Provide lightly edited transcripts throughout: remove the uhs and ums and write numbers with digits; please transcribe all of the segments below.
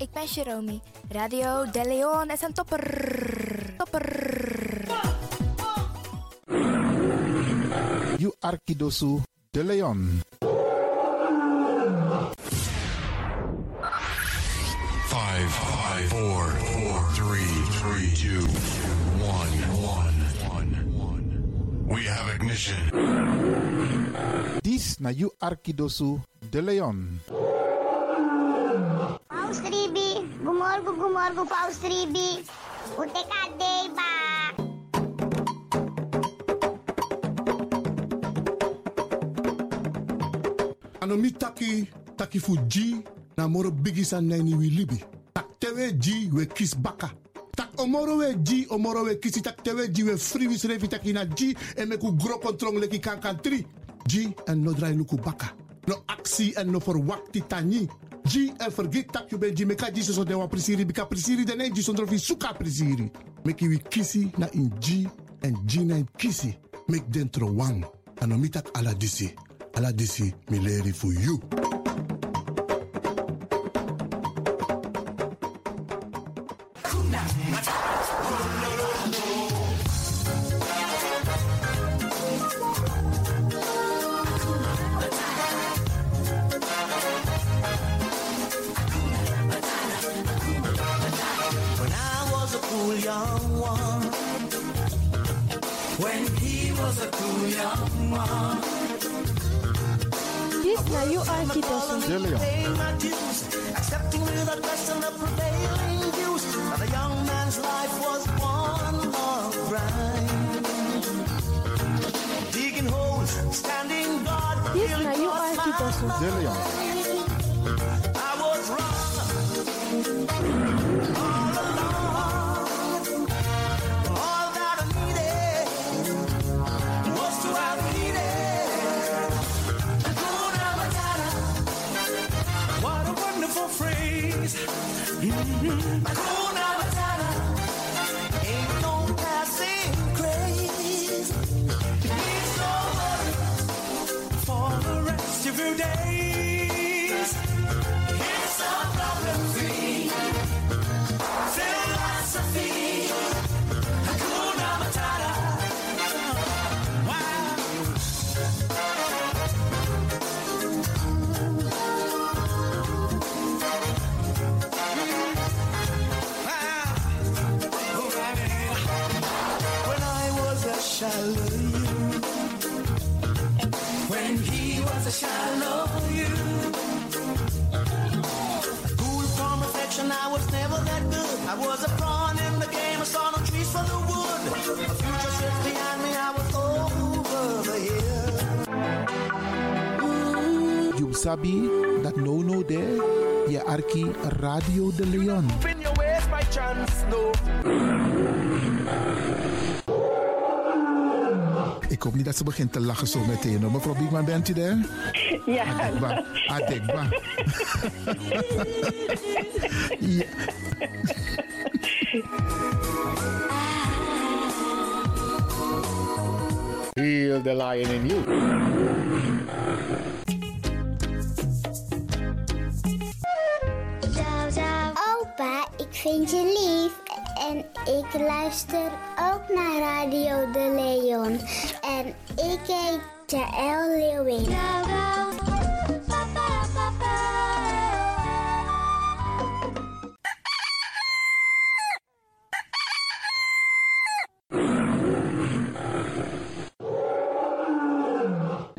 Ik ben Jerome. Radio De Leon is een topper. You Arkidosu De Leon. 5, 4, 3, 2, 1. We have ignition. This na you Arkidosu De Leon. Paus 3B, goedemorgen, Paus 3B. Uteka Deba. Anomi taki fuji, na moro bigisan neni wi libi. Tak tewe ji we kis baka. Tak omoro we ji, omoro we kisi. Tak tewe ji we friwis revi taki na ji. En meku gro kontrong leki kankan tri. Ji en no drai luku baka. No aksi en no forwakti tani. Ji en vergeet tak je ben ji. Meka ji so dewa prisiri. Bika prisiri dene ji sondrofi suka prisiri. Meki wi kisi na in ji. En ji na in kisi. Mek dentro wang. Anomi tak ala disi. Ala disi mileri for you. Sabi, dat no there, je arki Radio De Leon. Open your ways by chance, no. Ik hoop niet dat ze begint te lachen zo meteen. No. Mevrouw Biekman, bent u daar? Ja. Adekba. Adekba. Ja. Heal the lion in you. Vind je lief? En ik luister ook naar Radio De Leon. En ik heet Jael Leeuwin.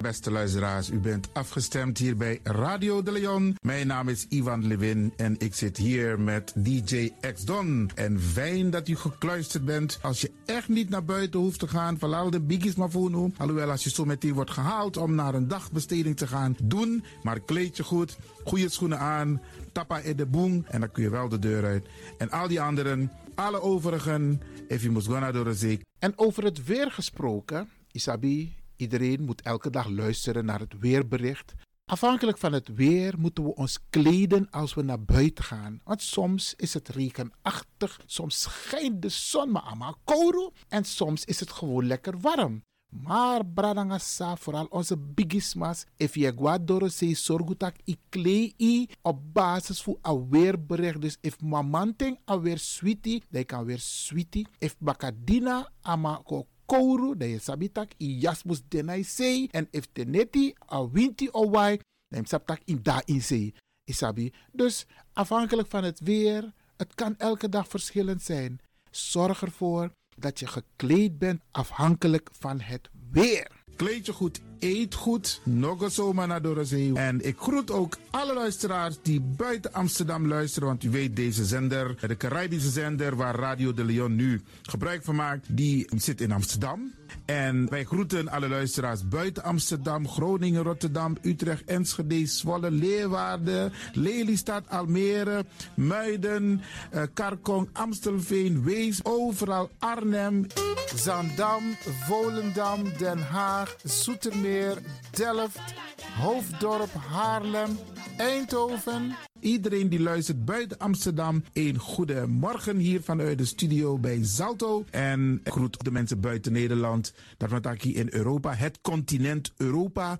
Beste luisteraars, u bent afgestemd hier bij Radio De Leon. Mijn naam is Ivan Levin en ik zit hier met DJ X Don. En fijn dat u gekluisterd bent. Als je echt niet naar buiten hoeft te gaan, verlaal de biggies maar voor nu. Alhoewel, als je zo meteen wordt gehaald om naar een dagbesteding te gaan, doen. Maar kleed je goed, goede schoenen aan, tappa in de boom en dan kun je wel de deur uit. En al die anderen, alle overigen, if you must go naar de zee. En over het weer gesproken, Isabi... Iedereen moet elke dag luisteren naar het weerbericht. Afhankelijk van het weer moeten we ons kleden als we naar buiten gaan. Want soms is het regenachtig, soms schijnt de zon maar allemaal kouro en soms is het gewoon lekker warm. Maar bradangasa, vooral onze bigismas, if je guadoro se sorgutak i klei i op basis voor aweerbericht. Dus if mamanting aweer sweetie, dan kan weer sweetie. If bakadina ama ko kouru, dan je sabitak i jasmus denai sei. En if teneti a winti owai, dan sabtak in da in sei. Isabi. Dus afhankelijk van het weer, het kan elke dag verschillend zijn. Zorg ervoor dat je gekleed bent afhankelijk van het weer. Kleed je goed, eet goed. Nog eens zomaar naar Dorozee. En ik groet ook alle luisteraars die buiten Amsterdam luisteren. Want u weet, deze zender, de Caribische zender waar Radio De Leon nu gebruik van maakt, die zit in Amsterdam. En wij groeten alle luisteraars buiten Amsterdam, Groningen, Rotterdam, Utrecht, Enschede, Zwolle, Leeuwarden, Lelystad, Almere, Muiden, Karkong, Amstelveen, Wees, overal Arnhem, Zandam, Volendam, Den Haag, Zoetermeer, Delft, Hoofddorp, Haarlem, Eindhoven. Iedereen die luistert buiten Amsterdam, een goede morgen hier vanuit de studio bij Salto. En ik groet de mensen buiten Nederland, daarvan hier in Europa, het continent Europa.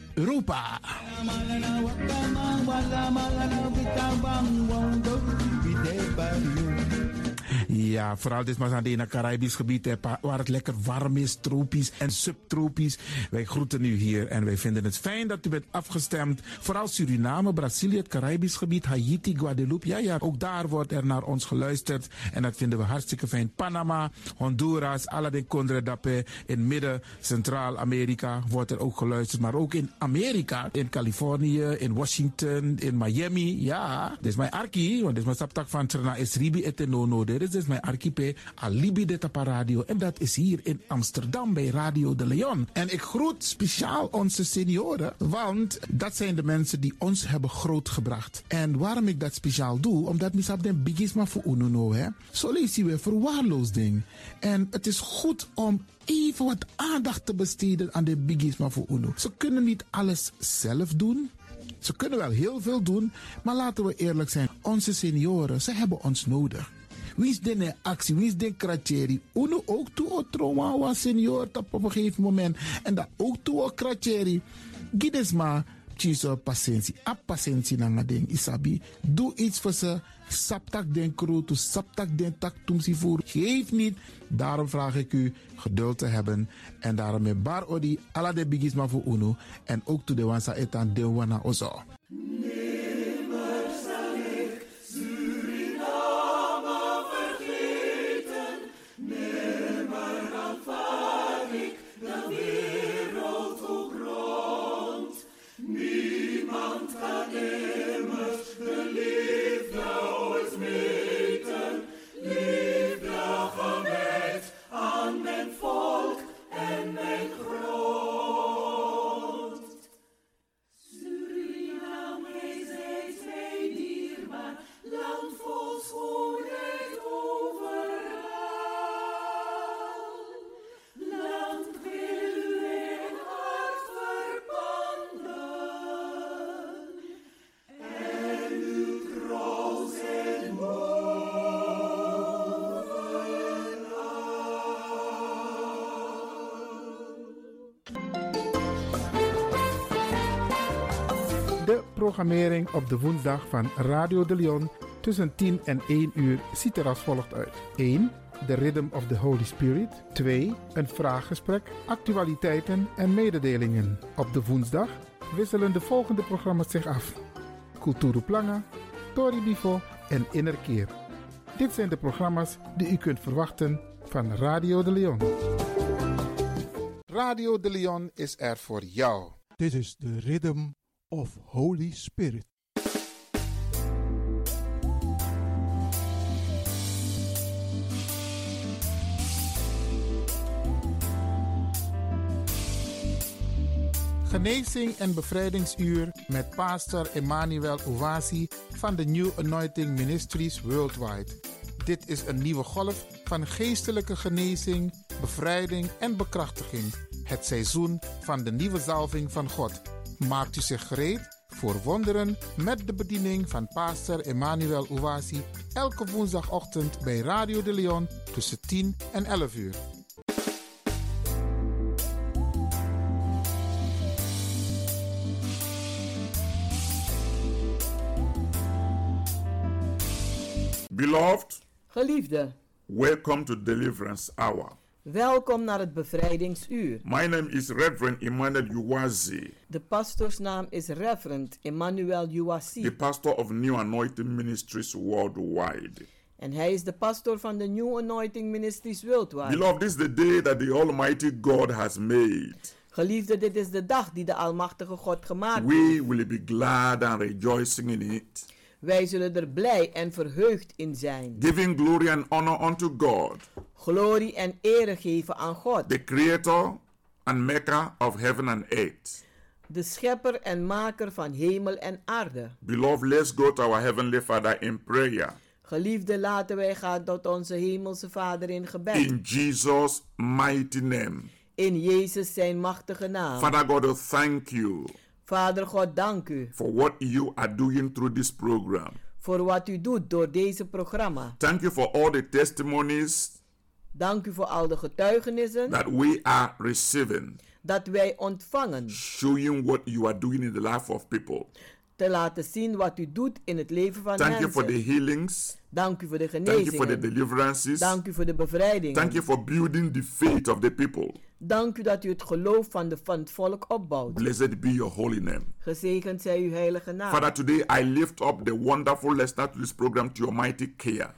Europa. Ja, vooral dit was aan het Caribisch gebied, waar het lekker warm is, tropisch en subtropisch. Wij groeten u hier en wij vinden het fijn dat u bent afgestemd. Vooral Suriname, Brazilië, het Caribisch gebied, Haiti, Guadeloupe. Ja, ook daar wordt er naar ons geluisterd en dat vinden we hartstikke fijn. Panama, Honduras, Aladdin Condre Dapé, in midden, Centraal-Amerika wordt er ook geluisterd. Maar ook in Amerika, in Californië, in Washington, in Miami. Ja, dit is mijn arki, want dit is mijn saptak van Trena Esribi et Nono. Dit is mijn archipel Alibi de Tapa Radio. En dat is hier in Amsterdam bij Radio De Leon. En ik groet speciaal onze senioren. Want dat zijn de mensen die ons hebben grootgebracht. En waarom ik dat speciaal doe? Omdat misap den bigisma voor ununo. Zo lezen we verwaarloosding. En het is goed om even wat aandacht te besteden aan de bigisma voor uno. Ze kunnen niet alles zelf doen. Ze kunnen wel heel veel doen. Maar laten we eerlijk zijn. Onze senioren, ze hebben ons nodig. Wie is de actie? Wie is de kratjeri? Uno ook toe o trauma wa senior op een gegeven moment. En dat ook toe o kratjeri. Gides maar, tjiso patiëntie. A patiëntie nanga ding isabi. Doe iets voor ze. Saptak den kroto, saptak den tak tumsi voer. Geef niet. Daarom vraag ik u geduld te hebben. En daarom met bar odi, ala de bigisma voor uno. En ook toe de wansa etan de wana ozo. Programmering op de woensdag van Radio De Leon tussen 10 en 1 uur ziet er als volgt uit. 1. De Rhythm of the Holy Spirit. 2. Een vraaggesprek, actualiteiten en mededelingen. Op de woensdag wisselen de volgende programma's zich af. Kulturu Planga, Tori Bifo en Innerkeer. Dit zijn de programma's die u kunt verwachten van Radio De Leon. Radio De Leon is er voor jou. Dit is de Rhythm of Holy Spirit. Genezing en bevrijdingsuur met pastor Emmanuel Uwazie van de New Anointing Ministries Worldwide. Dit is een nieuwe golf van geestelijke genezing, bevrijding en bekrachtiging. Het seizoen van de nieuwe zalving van God. Maakt u zich gereed voor wonderen met de bediening van pastor Emmanuel Uwazie elke woensdagochtend bij Radio De Leon tussen 10 en 11 uur. Beloved, geliefde, welcome to Deliverance Hour. Welkom naar het bevrijdingsuur. My name is Reverend Emmanuel Uwazie. De pastorsnaam is Reverend Emmanuel Uwazie. The pastor of New Anointing Ministries Worldwide. En hij is de pastor van de New Anointing Ministries Worldwide. Beloved, this is the day that the Almighty God has made. Geliefde, dit is de dag die de Almachtige God gemaakt heeft. We will be glad and rejoicing in it. Wij zullen er blij en verheugd in zijn. Giving glory and honor unto God. Glorie en ere geven aan God. The creator and maker of heaven and earth. De schepper en maker van hemel en aarde. Beloved, let's go to our heavenly Father in prayer. Geliefde, laten wij gaan tot onze hemelse Vader in gebed. In Jesus' mighty name. In Jezus zijn machtige naam. Father God, oh, thank you. Vader God, dank u. For what you are doing through this program. Voor wat u doet door deze programma. Thank you for all the testimonies. Dank u voor al de getuigenissen. That we are receiving. Dat wij ontvangen. Showing what you are doing in the life of people. Te laten zien wat u doet in het leven van mensen. Thank you for the healings. Dank u voor de genezingen. Thank you for the deliverances. Dank u voor de bevrijding. Thank you for building the faith of the people. Dank u dat u het geloof van het volk opbouwt. Blessed be your holy name. Gezegend zij uw heilige naam. Father, today I lift up the wonderful listener to this program to your mighty care.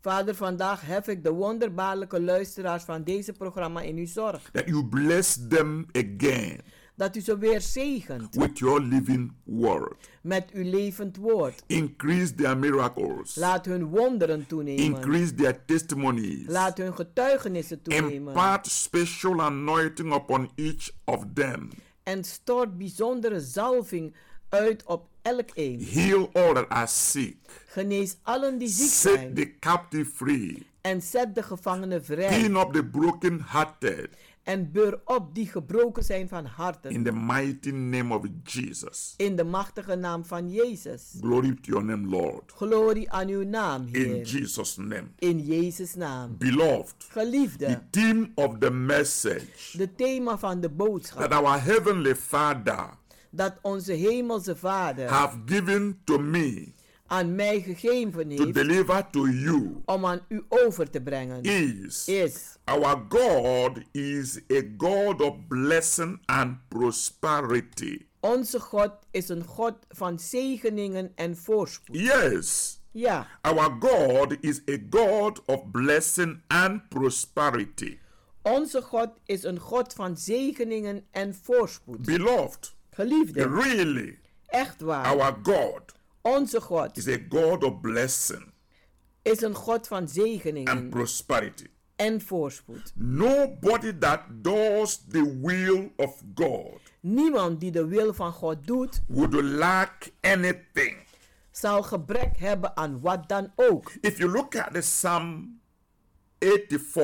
Vader, vandaag hef ik de wonderbaarlijke luisteraars van deze programma in uw zorg. That you bless them again. Dat u ze weer zegent. With your living word. Met uw levend woord. Increase their miracles. Laat hun wonderen toenemen. Increase their testimonies. Laat hun getuigenissen toenemen. Impart special anointing upon each of them. En stort bijzondere zalving uit op elk een. Heal all that are sick. Genees allen die ziek zijn. Set the captive free. En zet de gevangenen vrij. Clean up the broken hearted. En beur op die gebroken zijn van harten. In the mighty name of Jesus. In de machtige naam van Jezus. Glory to your name, Lord. Glorie aan uw naam, Heer. In Jesus' name. In Jezus' naam. Beloved. Geliefde. The theme of the message. De thema van de boodschap. That our heavenly Father. Dat onze hemelse Vader. Have given to me. Aan mij gegeven heeft. To deliver to you. Om aan u over te brengen. Is. Our God is a God of blessing and prosperity. Onze God is een God van zegeningen en voorspoed. Yes. Ja. Our God is a God of blessing and prosperity. Onze God is een God van zegeningen en voorspoed. Beloved. Geliefde. Really. Echt waar. Our God. Onze God. Is a God of blessing. Is een God van zegeningen. And prosperity. En voorspoed. Nobody that does the will of God. Niemand die de wil van God doet. Would lack anything. Zal gebrek hebben aan wat dan ook. If you look at the Psalm 84.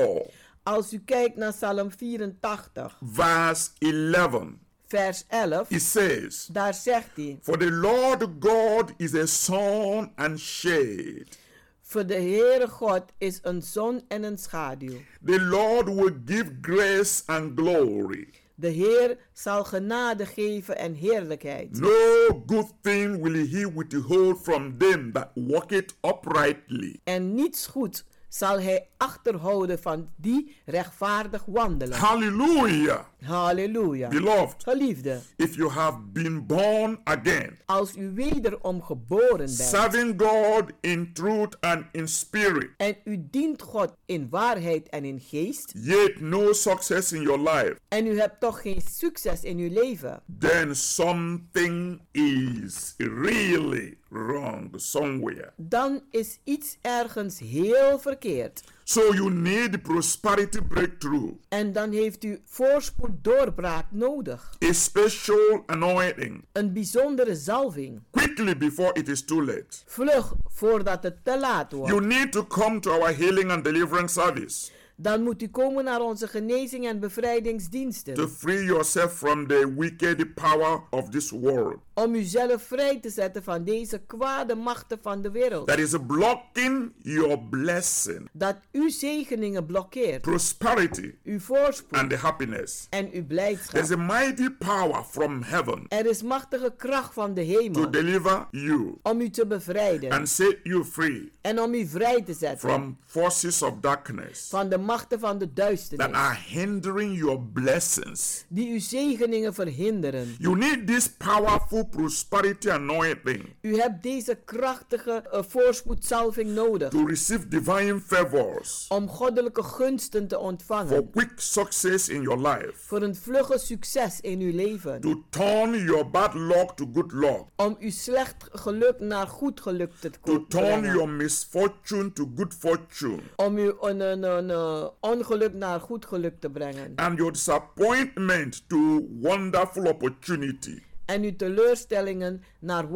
Als u kijkt naar Psalm 84. Verse 11. Vers 11. It says. Daar zegt hij. For the Lord God is a sun and shade. Voor de Heere God is een zon en een schaduw. The Lord will give grace and glory. De Heer zal genade geven en heerlijkheid. No good thing will he withhold from them that walk it uprightly. En niets goeds zal hij achterhouden van die rechtvaardig wandelen. Halleluja. Halleluja. Beloved. Geliefde. If you have been born again. Als u wederom geboren bent. Serving God in truth and in spirit. En u dient God in waarheid en in geest. Yet no success in your life. En u hebt toch geen succes in uw leven. Then something is really wrong somewhere. Dan is iets ergens heel verkeerd. So you need prosperity breakthrough. En dan heeft u voorspoed doorbraak nodig. A special anointing. Een bijzondere zalving. Quickly before it is too late. Vlug voordat het te laat wordt. You need to come to our healing and deliverance service. Dan moet u komen naar onze genezing en bevrijdingsdiensten. To free yourself from the wicked power of this world. Om uzelf vrij te zetten van deze kwade machten van de wereld. That is blocking your blessing. Dat uw zegeningen blokkeert. Prosperity. Uw voorspoed. And the happiness. En uw blijdschap. There is a mighty power from heaven. Er is machtige kracht van de hemel. To deliver you. Om u te bevrijden. And set you free. En om u vrij te zetten. From forces of darkness. Van de machten van de duisternis. That are hindering your blessings. Die uw zegeningen verhinderen. You need this powerful prosperity anointing. U hebt deze krachtige voorspoedzalving nodig. To receive divine favors. Om goddelijke gunsten te ontvangen. For quick success in your life. Voor een vlugge succes in uw leven. To turn your bad luck to good luck. Om uw slecht geluk naar goed geluk te brengen. To turn your misfortune to good fortune. Om uw ongeluk naar goed geluk te brengen. And your disappointment to wonderful opportunity. En uw teleurstellingen naar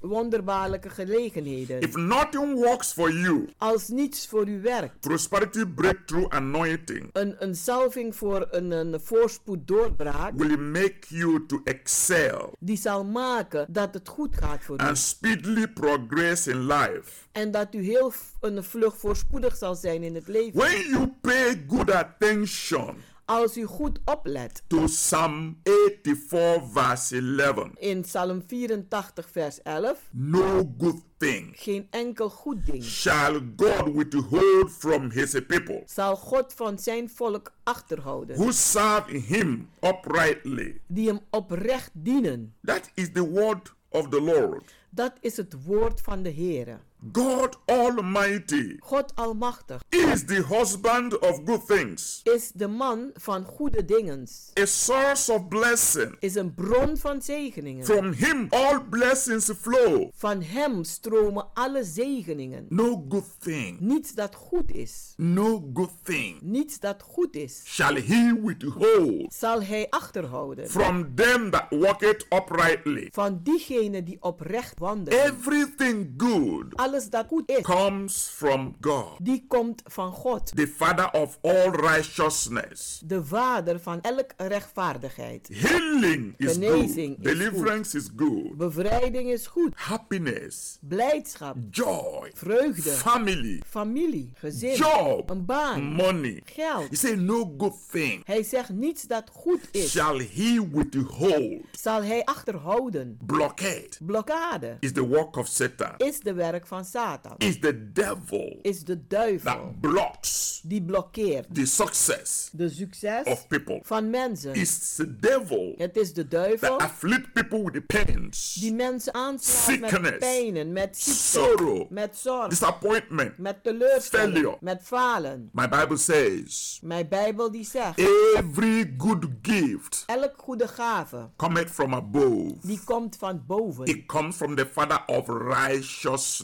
wonderbaarlijke gelegenheden. If nothing works for you, als niets voor u werkt. Prosperity breakthrough anointing. Een salving voor een voorspoed doorbraak. Will make you to excel. Die zal maken dat het goed gaat voor u. And speedily progress in life. En dat u heel een vlug voorspoedig zal zijn in het leven. When you pay good attention. Als u goed oplet. To Psalm 84 verse 11. In Psalm 84 vers 11. No good thing. Geen enkel goed ding. Shall God withhold from his people. Zal God van zijn volk achterhouden. Who serve him uprightly. Die hem oprecht dienen. That is the word of the Lord. Dat is het woord van de Heere. God Almighty. God Almachtig. Is the husband of good things. Is de man van goede dingen. A source of blessing. Is een bron van zegeningen. From him all blessings flow. Van hem stromen alle zegeningen. No good thing. Niets dat goed is. No good thing. Niets dat goed is. Shall he withhold. Zal hij achterhouden. From them that walketh uprightly. Van diegenen die oprecht wandelen. Everything good. Alles dat goed is, comes from God. Die komt van God. The father of all righteousness. De vader van elke rechtvaardigheid. Healing is genezing good. Deliverance is good. Bevrijding is goed. Happiness. Blijdschap. Joy. Vreugde. Family. Familie. Gezin. Job. Een baan. Money. Geld. He said no good thing. Hij zegt niets dat goed is. Shall he withhold. Zal hij achterhouden. Blockade. Blokkade. Is the work of Satan. Is de werk van Satan. Is the devil. Is de duivel. That blocks. Die blokkeert. The success. De succes. Of people. Van mensen. Is the devil. Het is de duivel. That afflict people with the pains. Die mensen aanslaat met pijnen, met ziekte, sorrow. Met zorg. Disappointment. Met teleurstelling. Failure. Met falen. My Bible says. Mijn Bijbel die zegt. Every good gift. Elk goede gave. Cometh from above. Die komt van boven. It comes from the Father of righteousness.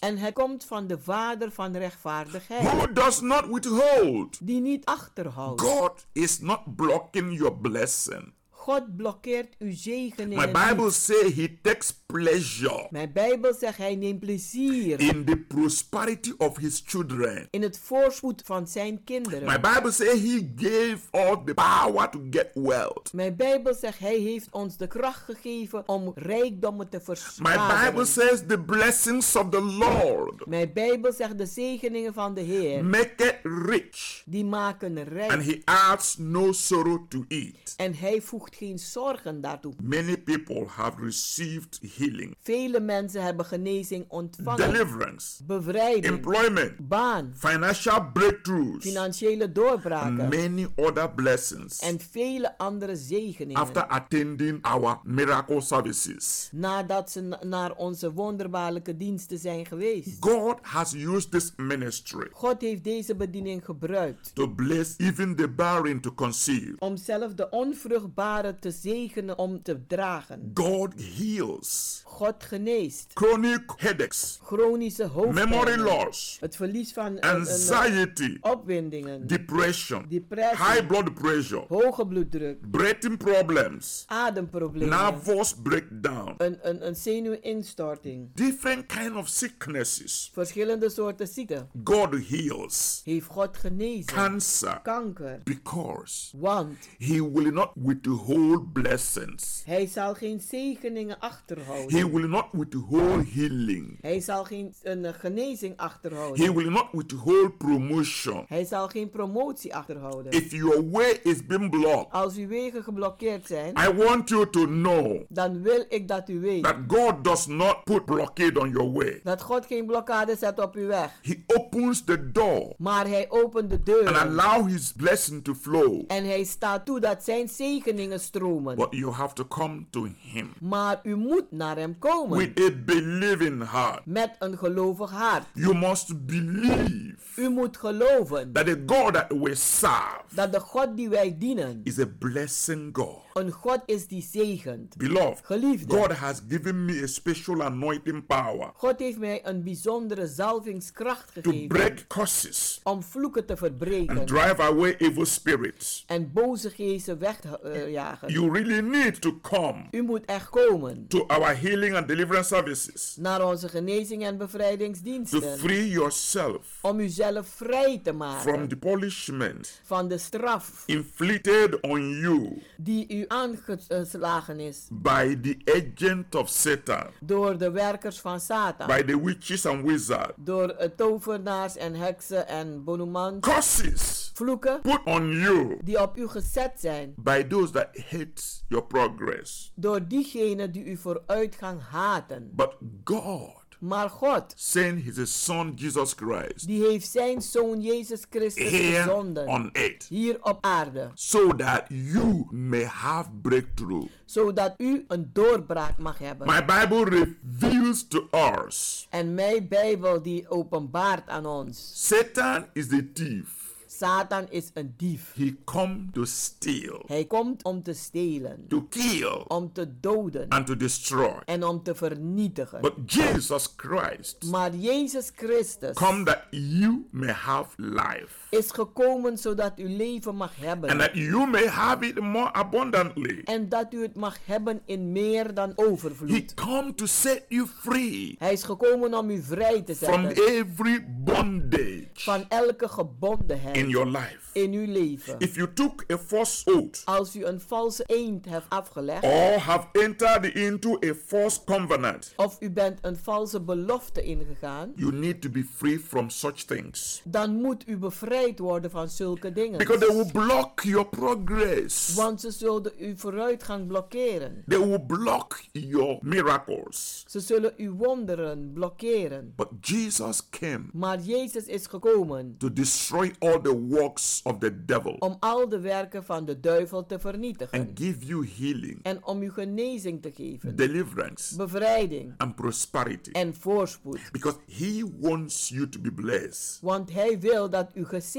En hij komt van de vader van rechtvaardigheid. Who does not withhold. Die niet achterhoudt. God is not blocking your blessing. God blokkeert uw zegeningen. My Bible says he takes pleasure. Mijn Bijbel zegt hij neemt plezier. In the prosperity of his children. In het voorspoed van zijn kinderen. My Bible says he gave us the power to get wealth. Mijn Bijbel zegt hij heeft ons de kracht gegeven om rijkdommen te verzamelen. My Bible says the blessings of the Lord. Mijn Bijbel zegt de zegeningen van de Heer. Make it rich. Die maken rijk. And he adds no sorrow to it. En hij voegt geen zorgen daartoe. Many people have received healing. Vele mensen hebben genezing ontvangen. Deliverance. Bevrijding. Employment. Baan. Financial breakthroughs. Financiële doorbraken. Many other blessings. En vele andere zegeningen. After attending our miracle services. Nadat ze naar onze wonderbaarlijke diensten zijn geweest. God has used this ministry. God heeft deze bediening gebruikt. To bless even the barren to conceive. Om zelf de onvruchtbare kwetsbaren te zegenen om te dragen. God heals. God geneest. Chronic headaches. Chronische hoofdpijn. Memory loss. Het verlies van anxiety. Opwindingen. Depression. Depressie. High blood pressure. Hoge bloeddruk. Breathing problems. Ademproblemen. Nervous breakdown. Een zenuwinstorting. Different kind of sicknesses. Verschillende soorten ziekten. God heals. Heeft God genezen. Cancer. Kanker. Because. Want. He will not withhold blessings. Hij zal geen zegeningen achterhouden. He will not withhold healing. Hij zal geen genezing achterhouden. He will not withhold promotion. Hij zal geen promotie achterhouden. If your way is being blocked. Als uw wegen geblokkeerd zijn. I want you to know. Dan wil ik dat u weet. That God does not put blockade on your way. Dat God geen blokkade zet op uw weg. He opens the door. Maar hij opent de deur. And allow his blessing to flow. En hij staat toe dat zijn zegeningen stromen. But you have to come to him. Maar u moet naar hem komen. With a believing heart. Met een gelovig hart. You must believe. U moet geloven. That the God that we serve. Dat de God die wij dienen. Is a blessing God. Een God is die zegent. Beloved. Geliefde. God has given me a special anointing power. God heeft mij een bijzondere zalvingskracht gegeven. To break curses. Om vloeken te verbreken. And drive away evil spirits. En boze geesten wegjagen. You really need to come. U moet echt komen. To our healing and deliverance services. Naar onze genezing en bevrijdingsdiensten. To free yourself. Om uzelf vrij te maken. From the punishment. Van de straf. Inflicted on you. Die u aangeslagen is. By the agent of Satan. Door de werkers van Satan. By the witches and wizards. Door tovenaars en heksen en bonumans. Curses. Vloeken. Put on you. Die op u gezet zijn. By those that hate your progress. Door diegenen die uw vooruitgang haten. But God. Maar God. Sent his son Jesus Christ. Die heeft zijn zoon Jezus Christus gezonden. On earth. Hier op aarde. So that you may have breakthrough. Zodat u een doorbraak mag hebben. My Bible reveals to us. En mijn Bijbel die openbaart aan ons. Satan is the thief. Satan is een dief. He come to steal. Hij komt om te stelen. To kill. Om te doden. And to destroy. En om te vernietigen. But Jesus Christ. Maar Jezus Christus. Come that you may have life. Is gekomen zodat u leven mag hebben. And that you may have it more abundantly. En dat u het mag hebben in meer dan overvloed. He come to set you free. Hij is gekomen om u vrij te zetten. From every bondage. Van elke gebondenheid. In your life. In uw leven. If you took a false oath. Als u een valse eed hebt afgelegd. Or have entered into a false covenant. Of u bent een valse belofte ingegaan. You need to be free from such things. Dan moet u bevrijd worden van zulke dingen. Because they will block your progress. Want ze zullen uw vooruitgang blokkeren. They will block your miracles. Ze zullen uw wonderen blokkeren. But Jesus came. Maar Jezus is gekomen. To destroy all the works of the devil. Om al de werken van de duivel te vernietigen. And give you healing. En om u genezing te geven. Deliverance. Bevrijding. And prosperity. En voorspoed. Because he wants you to be blessed. Want hij wil dat u gezegend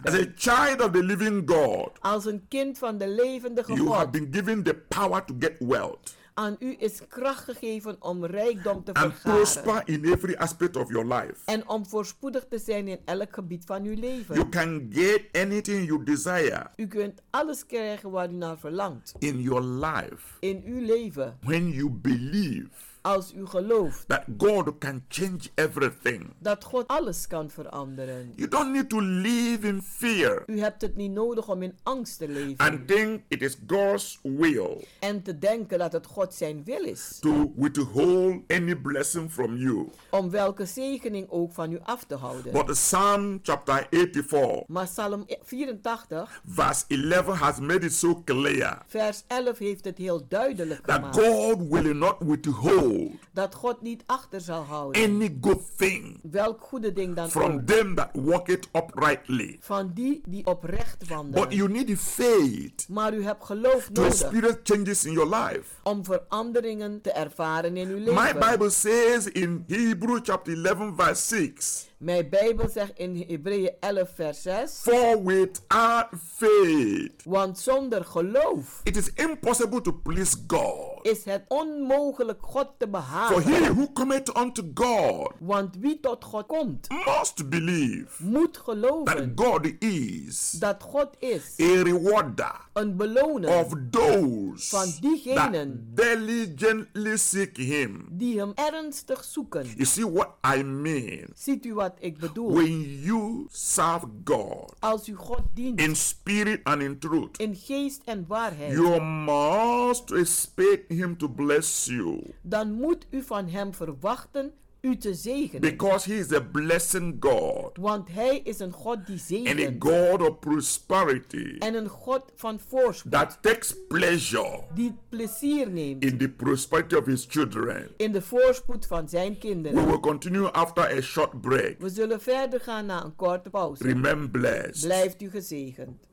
bent. As a child of the living God. Als een kind van de levende God. You have been given the power to get wealth. Aan u is kracht gegeven om rijkdom te vergaren. Prosper in every aspect of your life. En om voorspoedig te zijn in elk gebied van uw leven. You can get anything you desire. U kunt alles krijgen waar u naar verlangt. In your life. In uw leven. When you believe. Als u gelooft. That God can change everything. Dat God alles kan veranderen. You don't need to live in fear. U hebt het niet nodig om in angst te leven. And think it is God's will. En te denken dat het God zijn wil is. To withhold any blessing from you. Om welke zegening ook van u af te houden. But Psalm chapter 84. Maar Psalm 84. Vers 11 has made it so clear. Vers 11 heeft het heel duidelijk gemaakt. That God will not withhold. Dat God niet achter zal houden. Any good thing. Welk goede ding dan from ook. Them that walk it uprightly. Van die die oprecht wandelen. But you need the faith. Maar u hebt geloof nodig. To experience changes in your life. Om veranderingen te ervaren in uw leven. My Bible says in Hebrew chapter 11 verse 6. Mijn Bijbel zegt in Hebreeën 11 vers 6. For without faith. Want zonder geloof. It is impossible to please God. Is het onmogelijk God te behagen. For he who cometh unto God. Want wie tot God komt. Must believe. Moet geloven. That God is. Dat God is. A rewarder. Een beloner. Of those. Van diegenen. That diligently seek him. Die hem ernstig zoeken. You see what I mean. Ziet u wat ik bedoel? When you serve God, als u God dient, in spirit and in truth, in geest en waarheid, you must expect him to bless you. Dan moet u van hem verwachten u te zegenen. Because he is a blessing God. Want hij is een God die zegent. And a God of prosperity. En een God van voorspoed. That takes pleasure. Die plezier neemt. In the prosperity of his children. In de voorspoed van zijn kinderen. We will continue after a short break. We zullen verder gaan na een korte pauze. Remain blessed. Blijft u gezegend.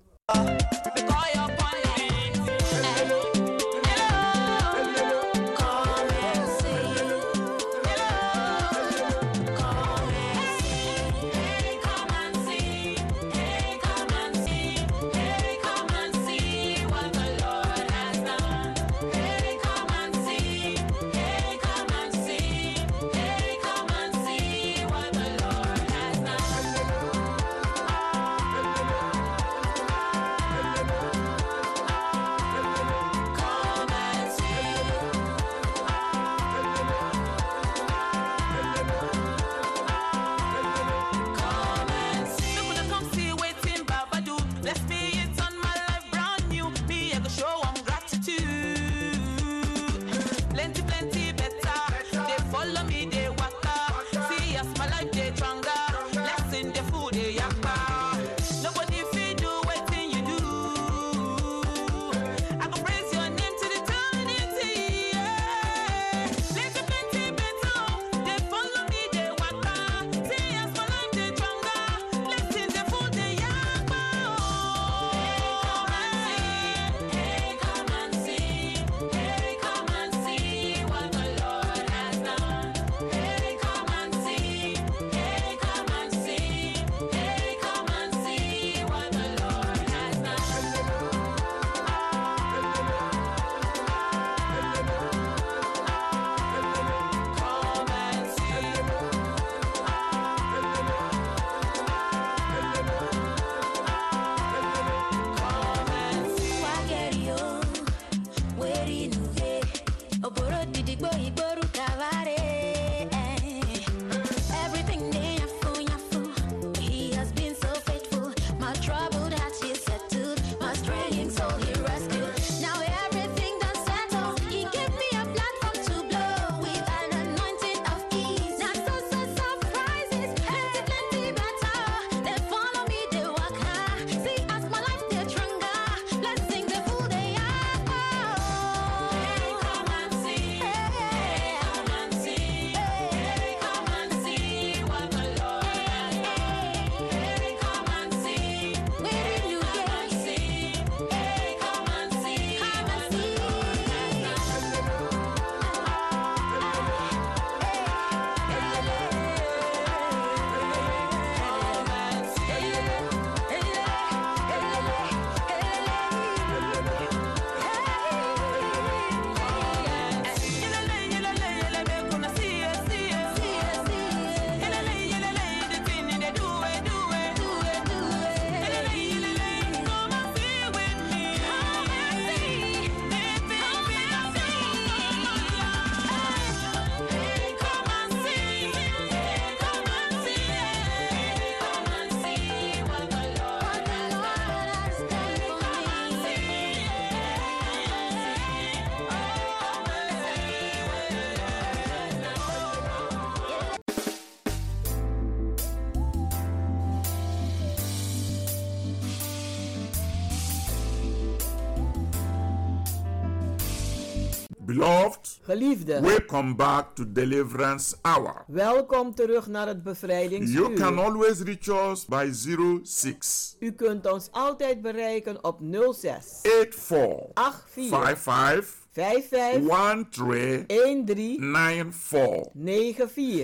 Beloved, geliefde, welcome back to Deliverance Hour. Welkom terug naar het bevrijdingsuur. You can always reach us by 06. U kunt ons altijd bereiken op 06 84 85 55 55 13 94.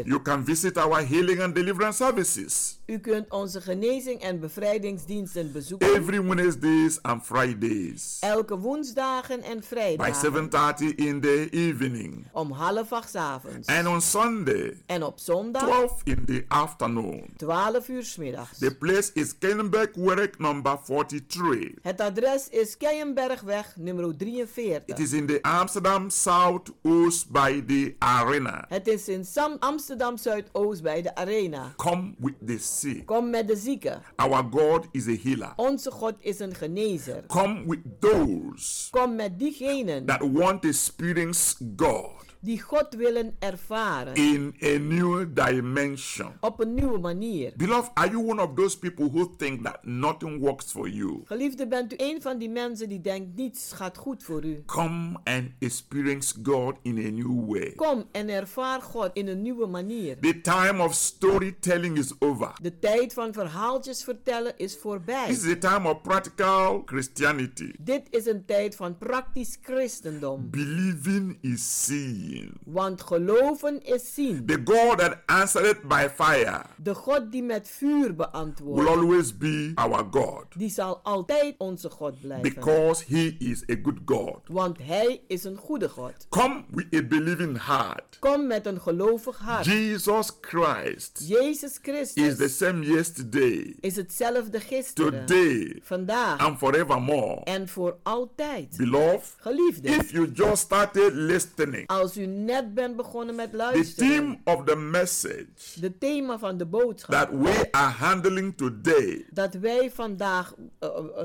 You can visit our healing and deliverance services. U kunt onze genezing en bevrijdingsdiensten bezoeken. Every Wednesdays and Fridays. Elke woensdagen en vrijdagen. By 7:30 in the evening. Om 20:30 avonds. And on Sunday. En op zondag. 12 in the afternoon. 12 uur 's middags. The place is Keienbergweg number 43. Het adres is Keienbergweg nummer 43. It is in the Amsterdam Zuidoost bij de Arena. Het is in Amsterdam Zuidoost bij de Arena. Come with the sick. Kom met de zieken. Our God is a healer. Onze God is een genezer. Come with those. Kom met diegenen. That want to experience God. Die God willen ervaren. In a new dimension. Op een nieuwe manier. Beloved, are you one of those people who think that nothing works for you? Geliefde, bent u een van die mensen die denkt niets gaat goed voor u? Come and experience God in a new way. Kom en ervaar God in een nieuwe manier. The time of storytelling is over. De tijd van verhaaltjes vertellen is voorbij. This is a time of practical Christianity. Dit is een tijd van praktisch christendom. Believing is seeing. Want geloven is zien. The God that answered by fire. De God die met vuur beantwoordt. Will always be our God. Die zal altijd onze God blijven. Because he is a good God. Want hij is een goede God. Come with a believing heart. Kom met een gelovig hart. Jesus Christ. Jezus Christus. Is the same yesterday. Is hetzelfde gisteren. Today. Vandaag. And forevermore. En voor altijd. Beloved. Geliefde. If you just started listening. Als u net bent begonnen met luisteren. The theme of the message. De thema van de boodschap. That we are handling today. Dat wij vandaag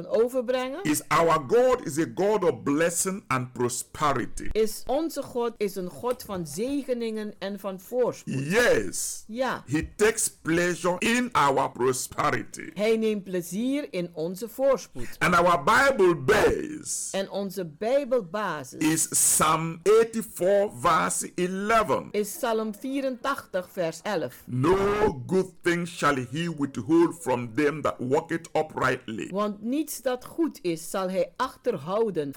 overbrengen. Is our God is a God of blessing and prosperity. Is onze God is een God van zegeningen en van voorspoed. Yes. Ja. He takes pleasure in our prosperity. Hij neemt plezier in onze voorspoed. And our Bible base. En onze Bijbelbasis. Is Psalm 84. Verse 11. Is Psalm 84 vers 11. No good thing shall he withhold from them that walk it uprightly. Want niets dat goed is zal hij achterhouden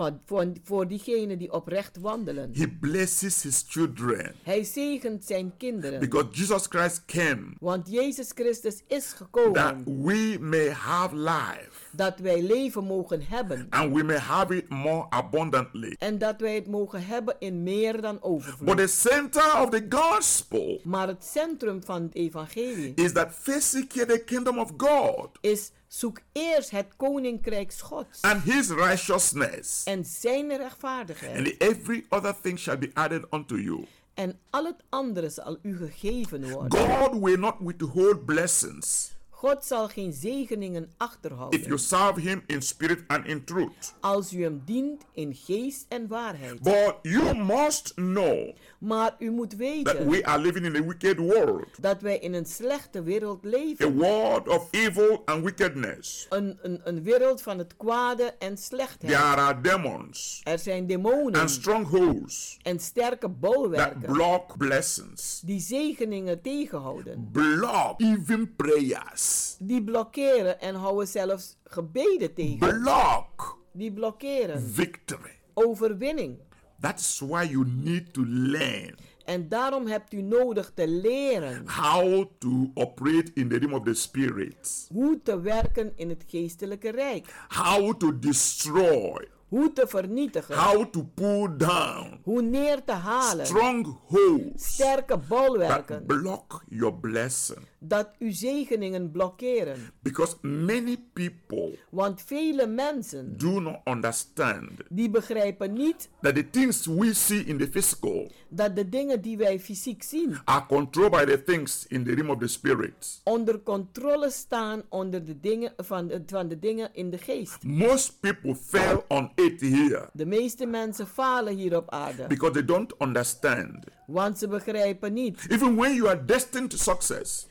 voor diegenen die oprecht wandelen. He blesses his children. Hij zegent zijn kinderen. Because Jesus Christ came. Want Jezus Christus is gekomen. That we may have life. Dat wij leven mogen hebben. And we may have it more abundantly. En dat wij het mogen hebben in meer dan overvloed. But the center of the gospel. Maar het centrum van het evangelie. Is that first seek ye the kingdom of God. Is zoek eerst het koninkrijk Gods. And his righteousness. En zijn rechtvaardigheid. And every other thing shall be added unto you. En al het andere zal u gegeven worden. God will not withhold blessings. God zal geen zegeningen achterhouden. If you serve him in spirit and in truth. Als u hem dient in geest en waarheid. But you must know. Maar u moet weten. That we are living in a wicked world. Dat wij in een slechte wereld leven. A world of evil and wickedness. Een wereld van het kwade en slechtheid. There are demons. Er zijn demonen. And strongholds. En sterke bolwerken. That block blessings. Die zegeningen tegenhouden. Block even prayers. Die blokkeren en houden zelfs gebeden tegen. Block. Die blokkeren. Victory. Overwinning. That's why you need to learn. En daarom hebt u nodig te leren. How to operate in the realm of the spirit. Hoe te werken in het geestelijke rijk. How to destroy. Hoe te vernietigen. How to pull down. Hoe neer te halen. Strongholds. Sterke bolwerken. That block your blessing. Dat uw zegeningen blokkeren. Because many people. Want vele mensen. Do not understand. Die begrijpen niet. That the things we see in the physical. Dat de dingen die wij fysiek zien. Are controlled by the things in the realm of the spirit. Onder controle staan onder de dingen van de dingen in de geest. Most people fail on it here. De meeste mensen falen hier op aarde. Because they don't understand. Want ze begrijpen niet. Even when you are destined to success.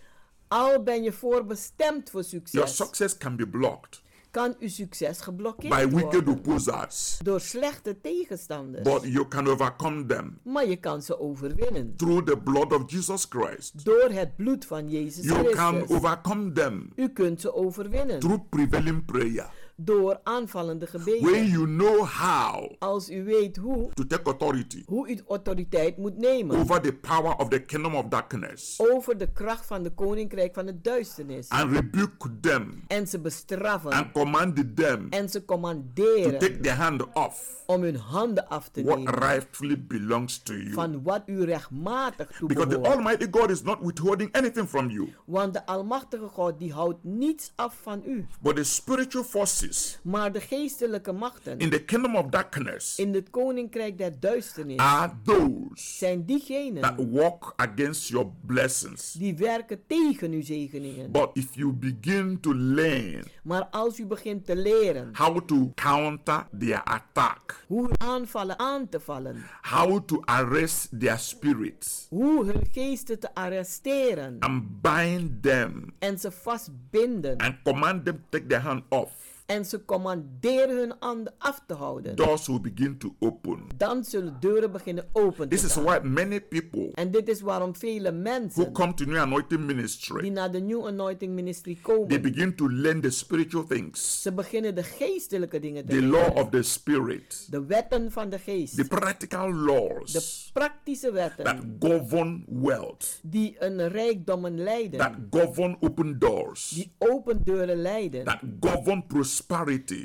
Al ben je voorbestemd voor succes. Your success can be blocked. Kan uw succes geblokkeerd by wicked worden. Opposers. Door slechte tegenstanders. But you can overcome them. Maar je kan ze overwinnen. Through the blood of Jesus Christ. Door het bloed van Jezus Christus. You can overcome them. U kunt ze overwinnen. Through prevailing prayer. door aanvallende gebeden. When you know how, als u weet hoe, to take authority, hoe u autoriteit moet nemen over the power of the kingdom of darkness, over de kracht van de koninkrijk van de duisternis, and rebuke them, en ze bestraffen, and command them, en ze commanderen, to take their hand off, om hun handen af te nemen, what rightfully belongs to you, van wat u rechtmatig toebehoort. Because the Almighty God is not withholding anything from you, want de almachtige God die houdt niets af van u. But the spiritual forces, maar de geestelijke machten, in the kingdom of darkness, in het koninkrijk der duisternis, are those, zijn diegenen, that walk against your blessings, die werken tegen uw zegeningen. But if you begin to learn, maar als u begint te leren, how to counter their attack, hoe aanvallen aan te vallen, how to arrest their spirits, hoe hun geesten te arresteren, and bind them, en ze vastbinden, and command them to take their hand off, en ze commanderen hun handen af te houden, doors will begin to open, dan zullen deuren beginnen open te gaan. This is why many people, en dit is waarom vele mensen, who come to New Anointing Ministry, die naar de New Anointing Ministry komen, they begin to learn the spiritual things, ze beginnen de geestelijke dingen te leren, the law of the spirit, de wetten van de geest, the practical laws, de praktische wetten, that govern wealth, die een rijkdommen leiden, that govern open doors, die open deuren leiden, that govern prosperity,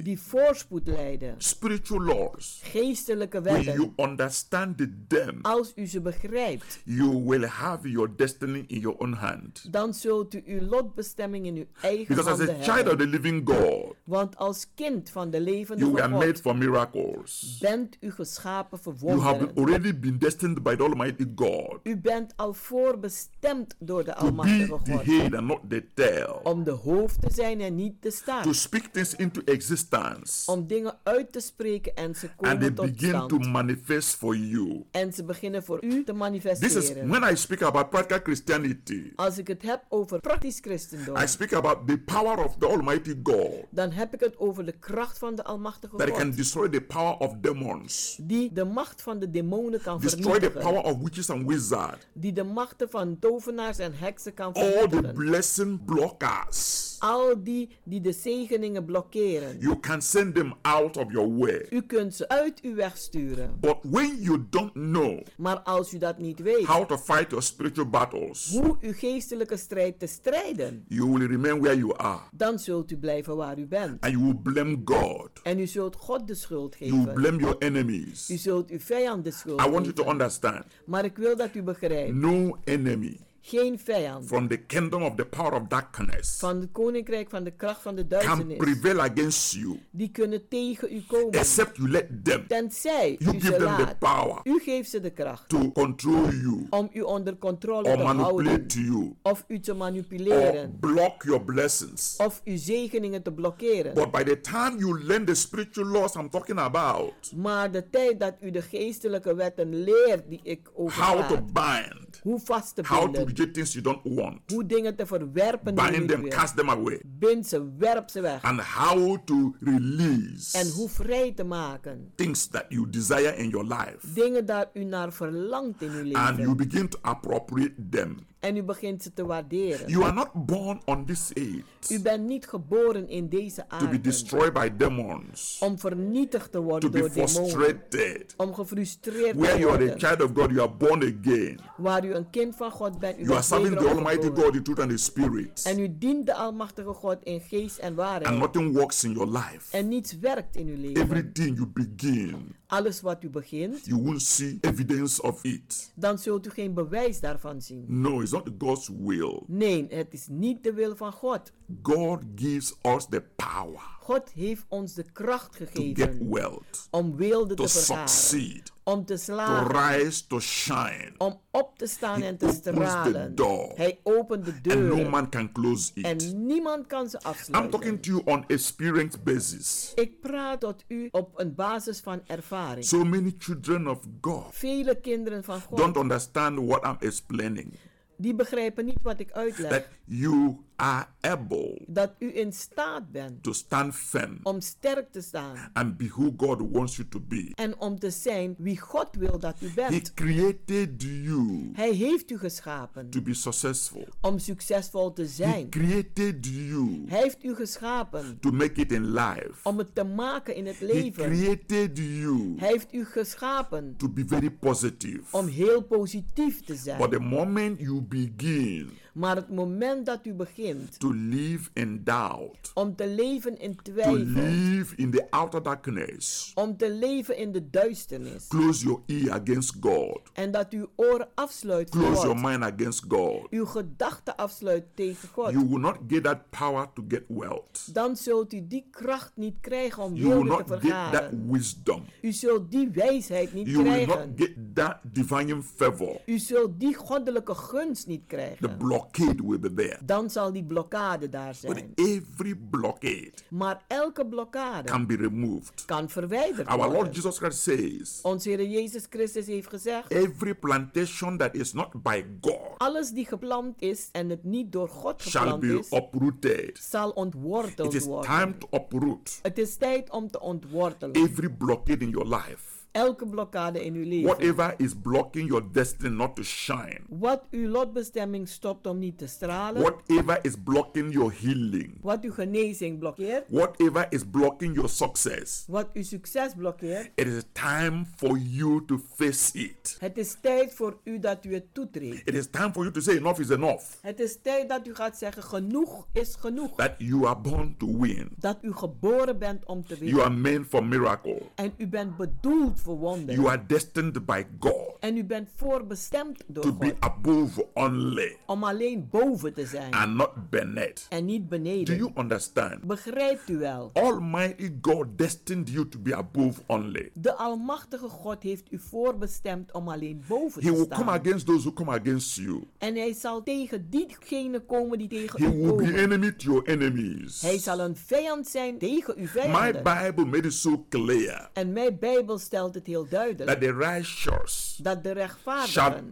die voorspoed leiden. Spiritual laws, geestelijke wetten. When you understand them, als u ze begrijpt, you will have your destiny in your own hand, dan zult u uw lotbestemming in uw eigen handen hebben. Because as a child of the living God, want als kind van de levende God, you are made for miracles, bent u geschapen voor wonderen. You have already been destined by the Almighty God, u bent al voorbestemd door de Almachtige God, to be the head and not the tail, om de hoofd te zijn en niet te staan, to speak things into existence, om dingen uit te spreken en ze komen tot stand. And they begin to manifest for you, en ze beginnen voor u te manifesteren. This is when I speak about practical Christianity, als ik het heb over praktisch christendom, I speak about the power of the Almighty God, dan heb ik het over de kracht van de almachtige God, that can destroy the power of demons, die de macht van de demonen kan vernietigen, destroy the power of witches and wizards, die de machten van tovenaars en heksen kan vernietigen, all the blessing blockers, al die de zegeningen blokkeren. You can send them out of your way, u kunt ze uit uw weg sturen. But when you don't know, maar als u dat niet weet, how to fight your spiritual battles, hoe uw geestelijke strijd te strijden, you will remain where you are, dan zult u blijven waar u bent. And you will blame God, en u zult God de schuld geven. You will blame your enemies, u zult uw vijand de schuld geven. I want you to understand, maar ik wil dat u begrijpt, no enemy, geen vijand, from the kingdom of the power of darkness, van het koninkrijk van de kracht van de duisternis, can prevail against you, die kunnen tegen u komen, except you let them, tenzij you give them the power, u geeft ze de kracht, to control you, om u onder controle te houden, you, of u te manipuleren, or block your blessings, of uw zegeningen te blokkeren. But by the time you learn the spiritual laws I'm talking about, maar de tijd dat u de geestelijke wetten leert die ik over praat, how to bind, hoe vast te binden, things you don't want, hoe dingen te verwerpen, bind them, cast them away, bind ze, werp ze weg, and how to release, en hoe vrij te maken, things that you desire in your life, dingen daar u naar verlangt in uw leven, and you begin to appropriate them, en u begint ze te waarderen. You are not born on this earth, u bent niet geboren in deze aarde, to be destroyed by demons, om vernietigd te worden door demonen, om gefrustreerd te worden. Where you are a child of God, you are born again, waar u een kind van God bent, u bent serving the Almighty God in truth and the Spirit, en u dient de almachtige God in geest en waarheid. And nothing works in your life, en niets werkt in uw leven. Everything you begin, alles wat u begint, you won't see evidence of it, dan zult u geen bewijs daarvan zien. No, it's not God's will, nee, het is niet de wil van God. God gives us the power, God heeft ons de kracht gegeven, to get wealth, om weelde te vergaren, succeed, om te slagen, to rise, to shine, om op te staan en te stralen. Hij opent de deur, and no man can close it, en niemand kan ze afsluiten. I'm talking to you on experience basis, ik praat tot u op een basis van ervaring. So many children of God, vele kinderen van God, don't understand what I'm explaining, die begrijpen niet wat ik uitleg, that you are able dat u in staat bent to stand firm om sterk te staan and be who God wants you to be. En om te zijn wie God wil dat u bent. He created you. Hij heeft u geschapen to be successful. Om succesvol te zijn. He created you. Hij heeft u geschapen to make it in life. Om het te maken in het leven. He created you. Hij heeft u geschapen to be very positive. Om heel positief te zijn. But the moment you begin, maar het moment dat u begint to live in doubt, om te leven in twijfel, to live in the outer darkness, om te leven in de duisternis, close your ear against God, en dat uw oor afsluit voor God, close your mind against God, uw gedachten afsluit tegen God, you will not get that power to get wealth, dan zult u die kracht niet krijgen om wilde te vergaren, get that wisdom, u zult die wijsheid niet you krijgen, will not get that divine favor, u zult die goddelijke gunst niet krijgen, the blockade will be there, dan zal die blokkade daar zijn. But every blockade maar elke blokkade can be removed. Kan verwijderd worden. Our Lord Jesus Christ says, ons Heer Jezus Christus heeft gezegd, every plantation that is not by God, alles die geplant is en het niet door God geplant is, uprooted. Zal ontworteld worden. Time to uproot. Het is tijd om te ontwortelen. Every blockade in your life. Elke blokkade in uw leven. Whatever is blocking your destiny not to shine. Wat uw lotbestemming stopt om niet te stralen. Whatever is blocking your healing. Wat uw genezing blokkeert. Whatever is blocking your success. Wat uw succes blokkeert. It is time for you to face it. Het is tijd voor u dat u het toetreedt. It is time for you to say enough is enough. Het is tijd dat u gaat zeggen genoeg is genoeg. That you are born to win. Dat u geboren bent om te winnen. You are meant for miracle. En u bent bedoeld voor wonder. You are destined by God. En u bent voorbestemd door God. To be above only. Om alleen boven te zijn. And not beneath. En niet beneden. Do you understand? Begrijpt u wel? Almighty God destined you to be above only. De almachtige God heeft u voorbestemd om alleen boven te staan. He will come against those who come against you. En hij zal tegen diegenen komen die tegen u komen. He will be enemy to your enemies. Hij zal een vijand zijn tegen uw vijanden. My Bible made it so clear. En mijn Bijbel stelt het heel duidelijk. That the righteous dat de rechtvaardigen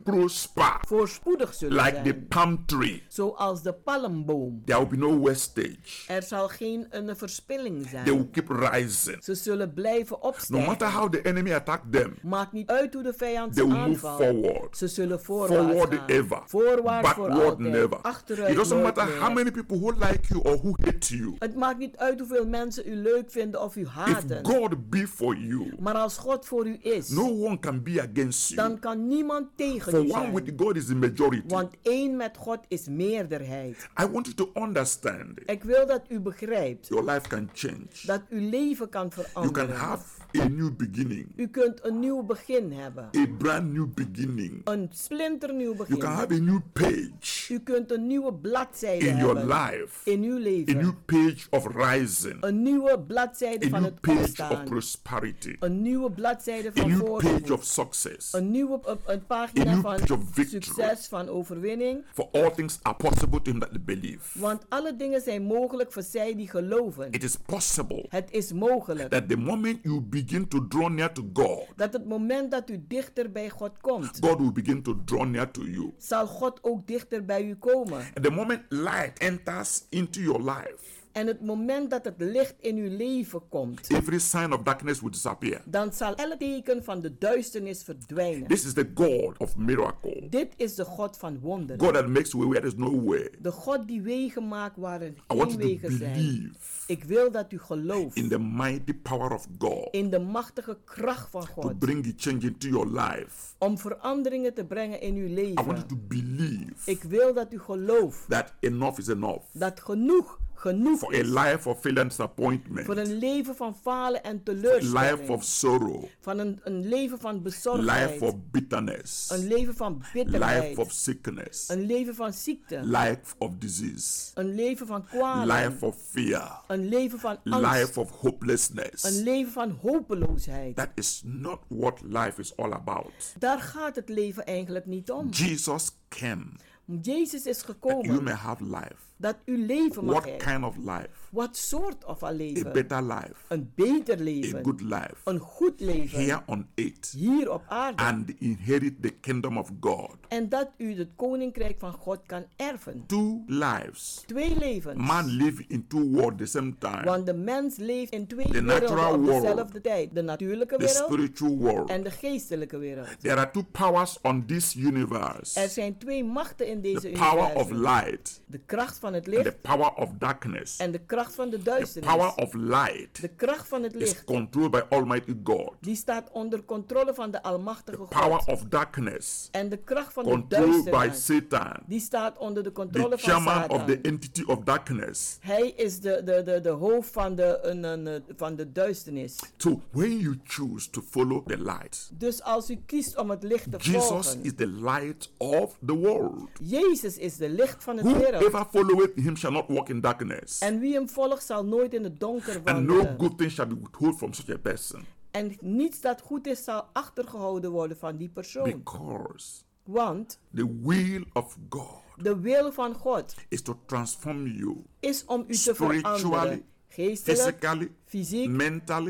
voorspoedig zullen like zijn. The palm tree. Zoals de palmboom. There will be no wastage. Er zal geen verspilling zijn. They will keep rising. Ze zullen blijven opstijgen. No matter how the enemy attack them. Maakt niet uit hoe de vijand ze aanvalt. Ze zullen voorwaarts gaan. Ever. Voorwaard backward voor altijd. Never. Achteruit it doesn't matter meer. How many people who like you or who hate you. Het maakt niet uit hoeveel mensen u leuk vinden of u haten. If God be for you. Maar als God voor u is, no one can be against you. Dan kan niemand tegen u zijn. With God is the majority. Want één met God is meerderheid. I want you to understand. Ik wil dat u begrijpt. Your life can change. Dat uw leven kan veranderen. You can have a new beginning. U kunt een nieuw begin hebben. A brand new beginning. Een splinternieuw begin. You can have a new page. U kunt een nieuwe bladzijde in hebben. Your life. In uw leven. A new page of rising. Een nieuwe bladzijde a van het opstaan. A new page of prosperity. Een nieuwe bladzijde van voorspoed. Of success. Een nieuwe pagina van succes, van overwinning. For all things are possible to him that believe. Want alle dingen zijn mogelijk voor zij die geloven. It is possible. Het is mogelijk. That the moment you begin to draw near to God. Dat het moment dat u dichter bij God komt. God will begin to draw near to you. Zal God ook dichter bij u komen. And the moment light enters into your life. En het moment dat het licht in uw leven komt, every sign of darkness will disappear. Dan zal elk teken van de duisternis verdwijnen. This is the God of miracle. Dit is de God van wonderen. God that makes way where there is no way. De God die wegen maakt waar er geen wegen zijn. Ik wil dat u gelooft. In the mighty power of God. In de machtige kracht van God. To bring the change into your life. Om veranderingen te brengen in uw leven. I want you to believe. Ik wil dat u gelooft. That enough is enough. Dat genoeg for a life of failure and disappointment. Voor een leven van falen en teleurstelling. Life of sorrow. Van een leven van bezorgdheid. Life of bitterness. Een leven van bitterheid. Life of sickness. Een leven van ziekte. Life of disease. Een leven van kwalen. Life of fear. Een leven van angst. Life of hopelessness. Een leven van hopeloosheid. That is not what life is all about. Daar gaat het leven eigenlijk niet om. Jesus came. Jezus is gekomen. You may have life. Dat uw leven mag hebben. What kind of life? Wat soort of een leven? A better life. Een beter leven. A good life. Een goed leven. Here on earth. Hier op aarde. And inherit the kingdom of God. En dat u het koninkrijk van God kan erven. Two lives. Twee levens. Man live in two worlds at the same time. Want de mens leeft in twee werelden op dezelfde tijd. De natuurlijke wereld. The spiritual world. En de geestelijke wereld. There are two powers on this universe. Er zijn twee machten in deze universum. The power of light. De kracht van het licht. And the power of darkness. En de kracht van de duisternis. The power of light. De kracht van het licht. Is controlled by Almighty God. Die staat onder controle van de almachtige God. The power of darkness. En de kracht van de duisternis. By Satan. Die staat onder de controle van Satan. Of the entity of darkness. Hij is de hoofd van de duisternis. So when you choose to follow the light. Dus als u kiest om het licht te volgen. Jesus is the light of the world. Jezus is de licht van het wereld. Whoever followeth him shall not walk in darkness. En wie hem volgt zal nooit in het donker wandelen. And no good thing shall be withheld from such a person. En niets dat goed is zal achtergehouden worden van die persoon. Because. Want the will of God, de wil van God is to transform you, is om u te veranderen, geestelijk, fysiek, mentaal,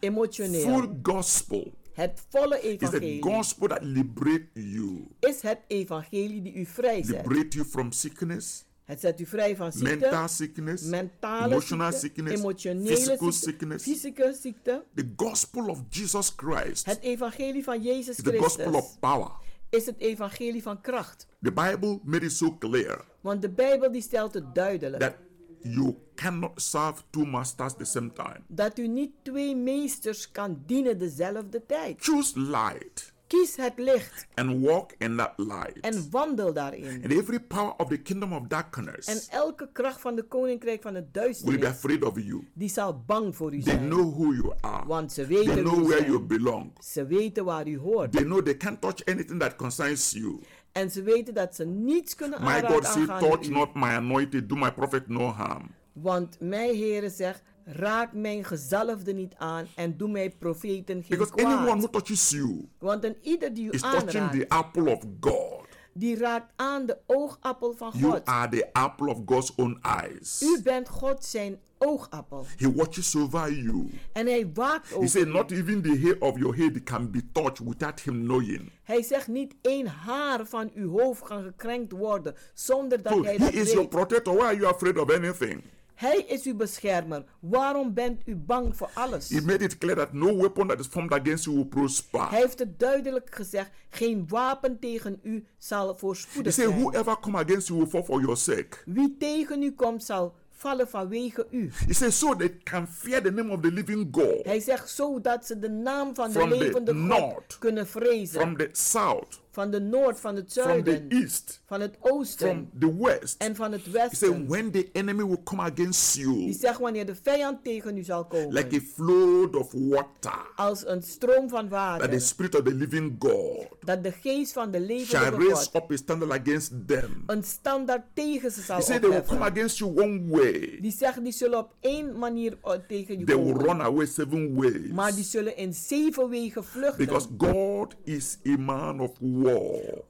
emotioneel. Full gospel. Het volle evangelie is the gospel that liberates you. Is het evangelie die u vrijzet. Liberate you from sickness. Het zet u vrij van ziekte, mentale ziekte, emotionele ziekte, fysieke ziekte. The gospel of Jesus Christ. Het evangelie van Jezus Christus. The gospel of power. Is het evangelie van kracht. The Bible made it so clear. Want de Bijbel die stelt het duidelijk. That you cannot serve two masters the same time. Dat u niet twee meesters kan dienen dezelfde tijd. Choose light. Kies het licht. And walk in that light. En wandel daarin. And every power of the kingdom of darkness. En elke kracht van de koninkrijk van het duisternis. Will be afraid of you. Die zal bang voor u zijn. They know who you are. Want ze weten they know where zijn. You belong. Ze weten waar u hoort. They know they can't touch anything that concerns you. En ze weten dat ze niets kunnen aanraken. My God said, touch not my anointed, do my prophet no harm. Want mijn Heere zegt, raak mijn gezalfde niet aan en doe mij profeten geen kwaad. Because anyone who touches you, want een ieder die u is aanraakt, touching the apple of God. Die raakt aan de oogappel van God. You are the apple of God's own eyes. U bent God zijn oogappel. He watches over you. En hij waakt over. He said, not even the hair of your head can be touched without him knowing. Hij zegt niet één haar van uw hoofd kan gekrenkt worden zonder dat hij dat weet. He is your protector. Why are you afraid of anything? Hij is uw beschermer. Waarom bent u bang voor alles? He made it clear that no weapon that is formed against you will prosper. Hij heeft het duidelijk gezegd: geen wapen tegen u zal voorspoedig zijn. He said, whoever come against you will fall for your sake. Wie tegen u komt zal vallen vanwege u. He said, so they can fear the name of the living God. Hij zegt zodat ze de naam van de levende God kunnen vrezen. From the south. Van de noord, van het zuiden, east, van het oosten, from the west. En van het westen. He said, when the enemy will come against you, die zegt wanneer de vijand tegen u zal komen. Like a flood of water, als een stroom van water. That the spirit of the living God, dat de geest van de levende God, shall raise up a standard against them. Een standaard tegen ze zal opheffen. He said, they will come against you one way. Die zegt die zullen op één manier tegen je komen. They will run away seven ways. Maar die zullen in zeven wegen vluchten. Because God is a man of war.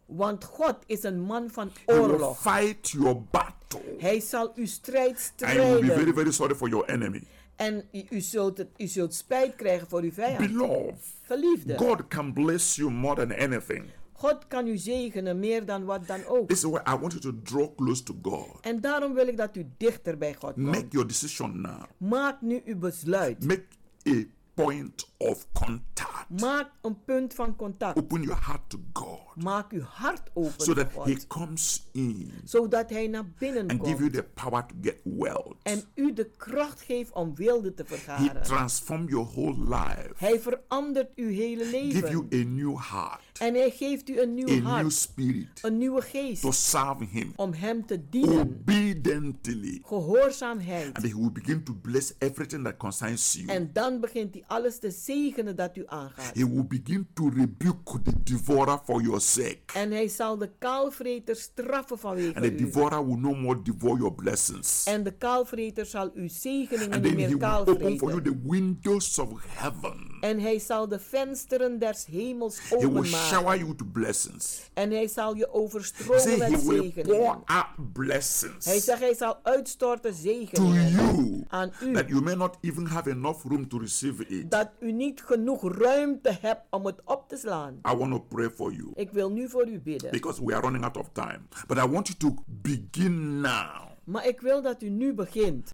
Want God is een man van oorlog. Fight your battle. Hij zal uw strijd strijden. And you will be very, very sorry for your enemy. En u zult spijt krijgen voor uw vijand. Beloved, geliefde. God can bless you more than anything. God kan u zegenen meer dan wat dan ook. This is why I want you to draw close to God. En daarom wil ik dat u dichter bij God komt. Make your decision now. Maak nu uw besluit. Make a point of contact. Maak een punt van contact. Open your heart to God. Maak uw hart open. So that God. He comes in. Zodat hij naar binnen komt. And give you the power to get wealth. En u de kracht geeft om weelde te vergaren. He transform your whole life. Hij verandert uw hele leven. Give you a new heart. En hij geeft u een nieuw hart. A new spirit. Een nieuwe geest. To serve him. Om hem te dienen. Obediently. Gehoorzaamheid. And he will begin to bless everything that concerns you. En dan begint hij alles te zegenen dat u aangaat. He will begin to rebuke the devourer for your sake. En hij zal de kaalvreter straffen vanwege u. And the devourer will no more devour your blessings. En de kaalvreter zal uw zegeningen niet meer kaalvreten. And then he will open for you the windows of heaven. En hij zal de vensteren des hemels openmaken. He will shower you with blessings. En hij zal je overstromen met zegenen. Hij zegt, hij zal uitstorten zegenen aan u. That you may not even have enough room to receive it. Dat u niet genoeg ruimte hebt om het op te slaan. I want to pray for you. Ik wil nu voor u bidden. Because we are running out of time. But I want you to begin now. Maar ik wil dat u nu begint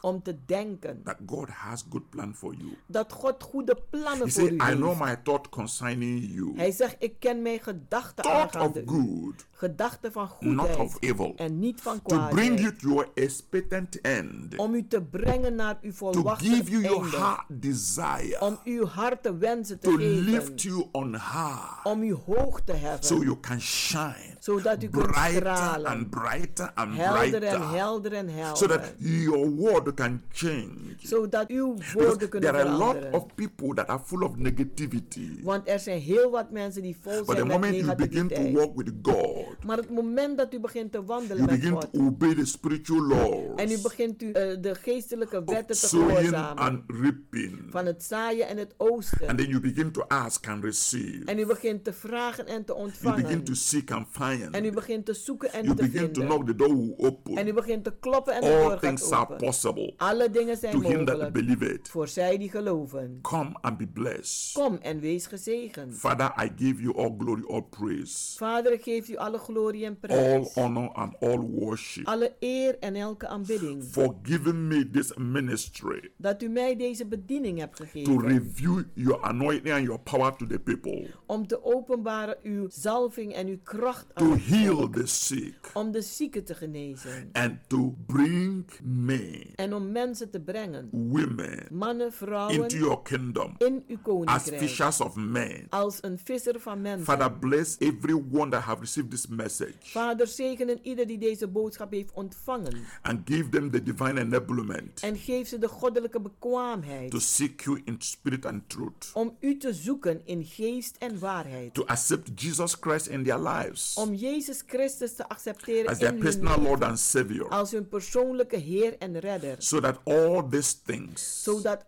om te denken that God has good plan for you. Dat God goede plannen voor u heeft. I know my thought concerning you. Hij zegt, ik ken mijn gedachten aangaande u. Gedachten van goedheid en niet van kwaadheid. To bring you to your expectant end. Om u te brengen naar uw volwachte einde. To give you your heart desire. Om uw hart te wensen te geven. To lift you on high. Om u hoog te heffen. So you can shine. Zodat u kunt stralen. And brighter and brighter. Helder en helder. So that your word can change. Zodat uw woorden kunnen veranderen. There are a lot of people that are full of negativity. Want er zijn heel wat mensen die vol zijn met negativiteit. But the moment you begin to walk with God. Maar het moment dat u begint te wandelen met God. You begin to obey the spiritual laws. En u begint de geestelijke wetten te gehoorzamen. And reaping. Van het zaaien en het oosten. And then you begin to ask and receive. En u begint te vragen en te ontvangen. You begin to seek and find. En u begint te zoeken en te vinden. You begin to knock, the door will open. En u begint te kloppen en de deur gaat open. Alle dingen zijn mogelijk voor zij die geloven. Come and be blessed. Kom en wees gezegend. Father, I give you all glory, all praise. Vader, ik geef u alle glorie en prijs. All honor and all worship. Alle eer en elke aanbidding. For giving me this ministry. Dat u mij deze bediening hebt gegeven. To reveal your anointing and your power to the people. Om te openbaren uw zalving en uw kracht aan het volk. To heal the sick. Om de zieken te genezen. And to bring men, en om mensen te brengen, women, mannen, vrouwen, into your kingdom, in uw koninkrijk, as fishers of men, als een visser van mensen. Father, bless everyone that have received this message. Vader, zegenen ieder die deze boodschap heeft ontvangen. And give them the divine enablement. En geef ze de goddelijke bekwaamheid. To seek you in spirit and truth. Om u te zoeken in geest en waarheid. To accept Jesus Christ in their lives. Om Jezus Christus te accepteren as their in hun personal Lord and Savior. Als hun persoonlijke Heer en Redder. Zodat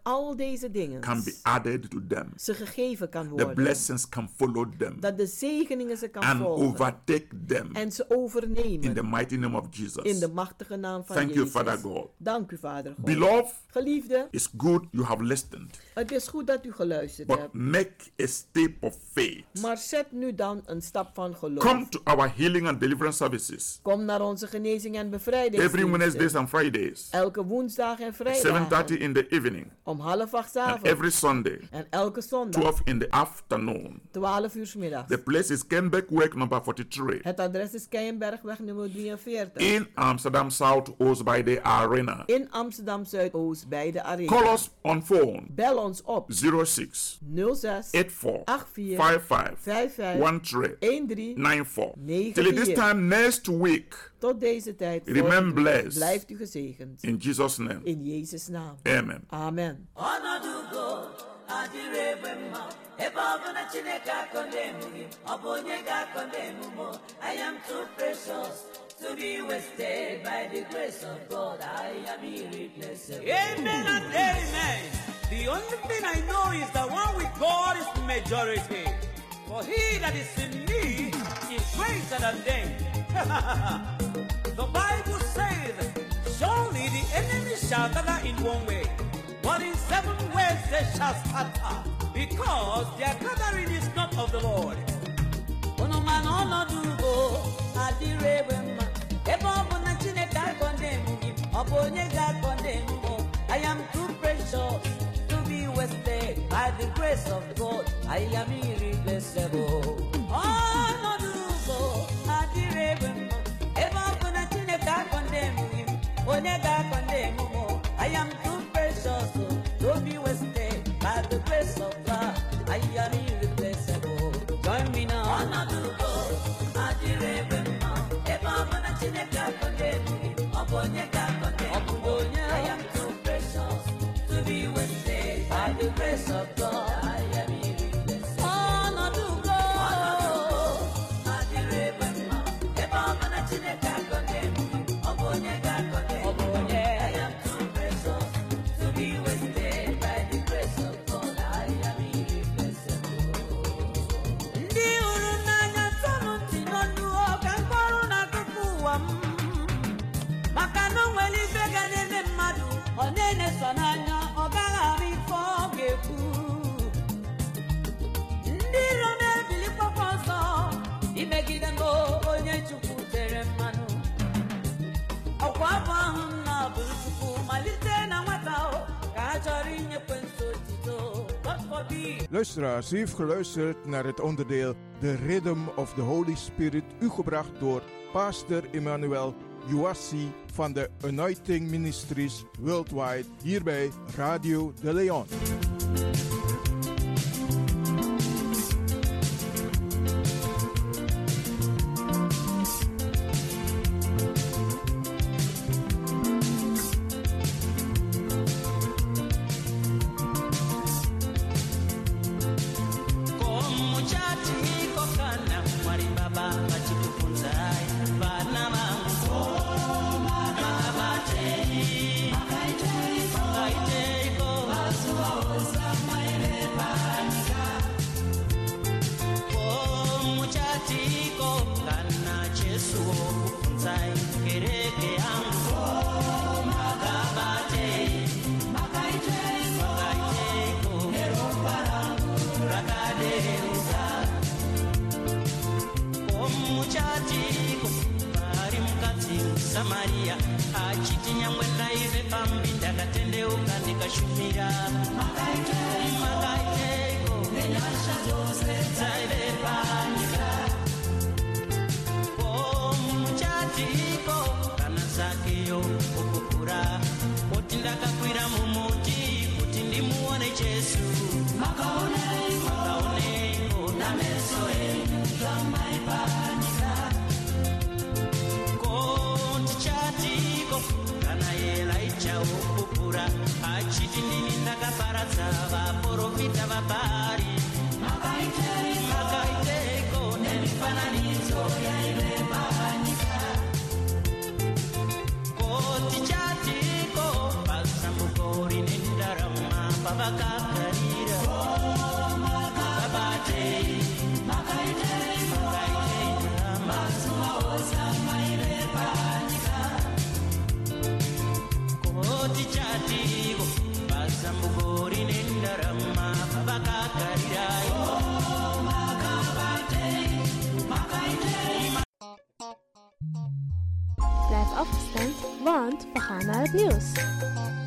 al deze dingen can be added to them. Ze gegeven kan worden. The blessings can follow them. Dat de zegeningen ze kan volgen. And overtake them. En ze overnemen. In the mighty name of Jesus. In de machtige naam van Jezus. Thank you, Father God. Dank u, Vader God. Beloved, geliefde, it's good you have listened. Het is goed dat u geluisterd hebt. Make a step of faith. Maar zet nu dan een stap van geloof. Come to our healing and deliverance services. Kom naar onze genezing en bevrijding. Every Wednesdays and Fridays. Elke woensdag en vrijdag. 7:30 in the evening. Om 20:30. Every Sunday. En elke zondag. 12 in the afternoon. 12 uur middags. The place is Keienbergweg number 43. Het adres is Keienbergweg nummer 43. In Amsterdam Zuidoost bij de Arena. In Amsterdam Zuidoost bij de Arena. Call us on phone. Bel ons op. 06 84 55 55 13 94. Till this time next week. Tot deze tijd. Remain blessed. Blijft u gezegend. In Jesus' name. In Jezus' naam. Amen. Amen. I am too precious to be wasted by the grace of God. I am irreplaceable. Amen and amen. The only thing I know is that one with God is the majority. For he that is in me is greater than them. The Bible says, surely the enemy shall gather in one way, but in seven ways they shall scatter, because their gathering is not of the Lord. I am too precious to be wasted. By the grace of God, I am irreplaceable. I am too precious to be wasted. By the grace of God, I am irreplaceable. Join me now. I am too precious to be wasted. By the grace of God, I am irreplaceable. I am too precious to be wasted. By the grace of God, I am Luisteraars, u heeft geluisterd naar het onderdeel The Rhythm of the Holy Spirit, u gebracht door pastor Emmanuel Uwazie van de Anointing Ministries Worldwide, hier bij Radio De Leon. Blijf afgestemd, want we gaan naar het nieuws.